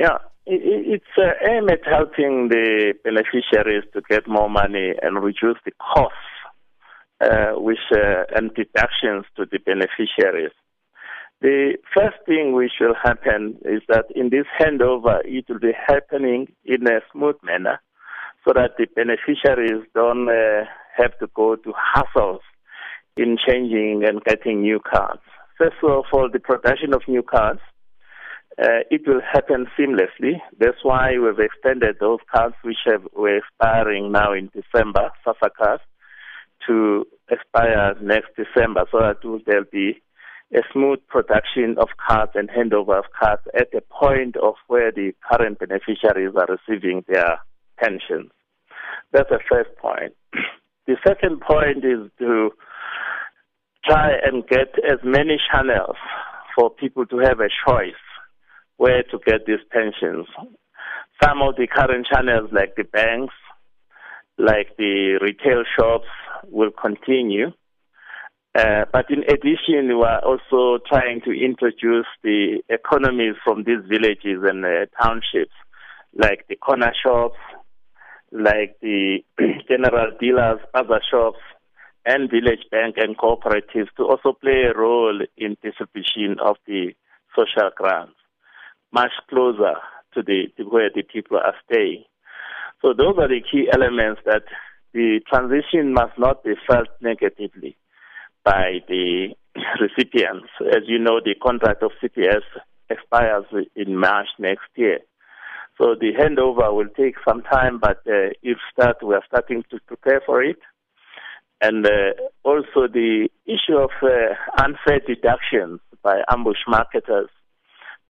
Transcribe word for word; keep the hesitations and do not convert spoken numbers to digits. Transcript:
Yeah, it's uh, aimed at helping the beneficiaries to get more money and reduce the costs uh, which, uh, and deductions to the beneficiaries. The first thing which will happen is that in this handover, it will be happening in a smooth manner so that the beneficiaries don't uh, have to go to hassles in changing and getting new cards. First of all, the production of new cards, uh, it will happen seamlessly. That's why we've extended those cards which have, were expiring now in December, SASSA cards, to expire next December, so that there'll be a smooth production of cards and handover of cards at the point of where the current beneficiaries are receiving their pensions. That's the first point. The second point is to try and get as many channels for people to have a choice where to get these pensions. Some of the current channels, like the banks, like the retail shops, will continue. Uh, but in addition, we are also trying to introduce the economies from these villages and uh, townships, like the corner shops, like the general dealers, other shops, and village bank and cooperatives to also play a role in distribution of the social grants, much closer to the to where the people are staying. So those are the key elements that the transition must not be felt negatively by the recipients. As you know, the contract of C P S expires in March next year. So the handover will take some time, but uh, if start, we are starting to prepare for it. And uh, also the issue of uh, unfair deductions by ambush marketers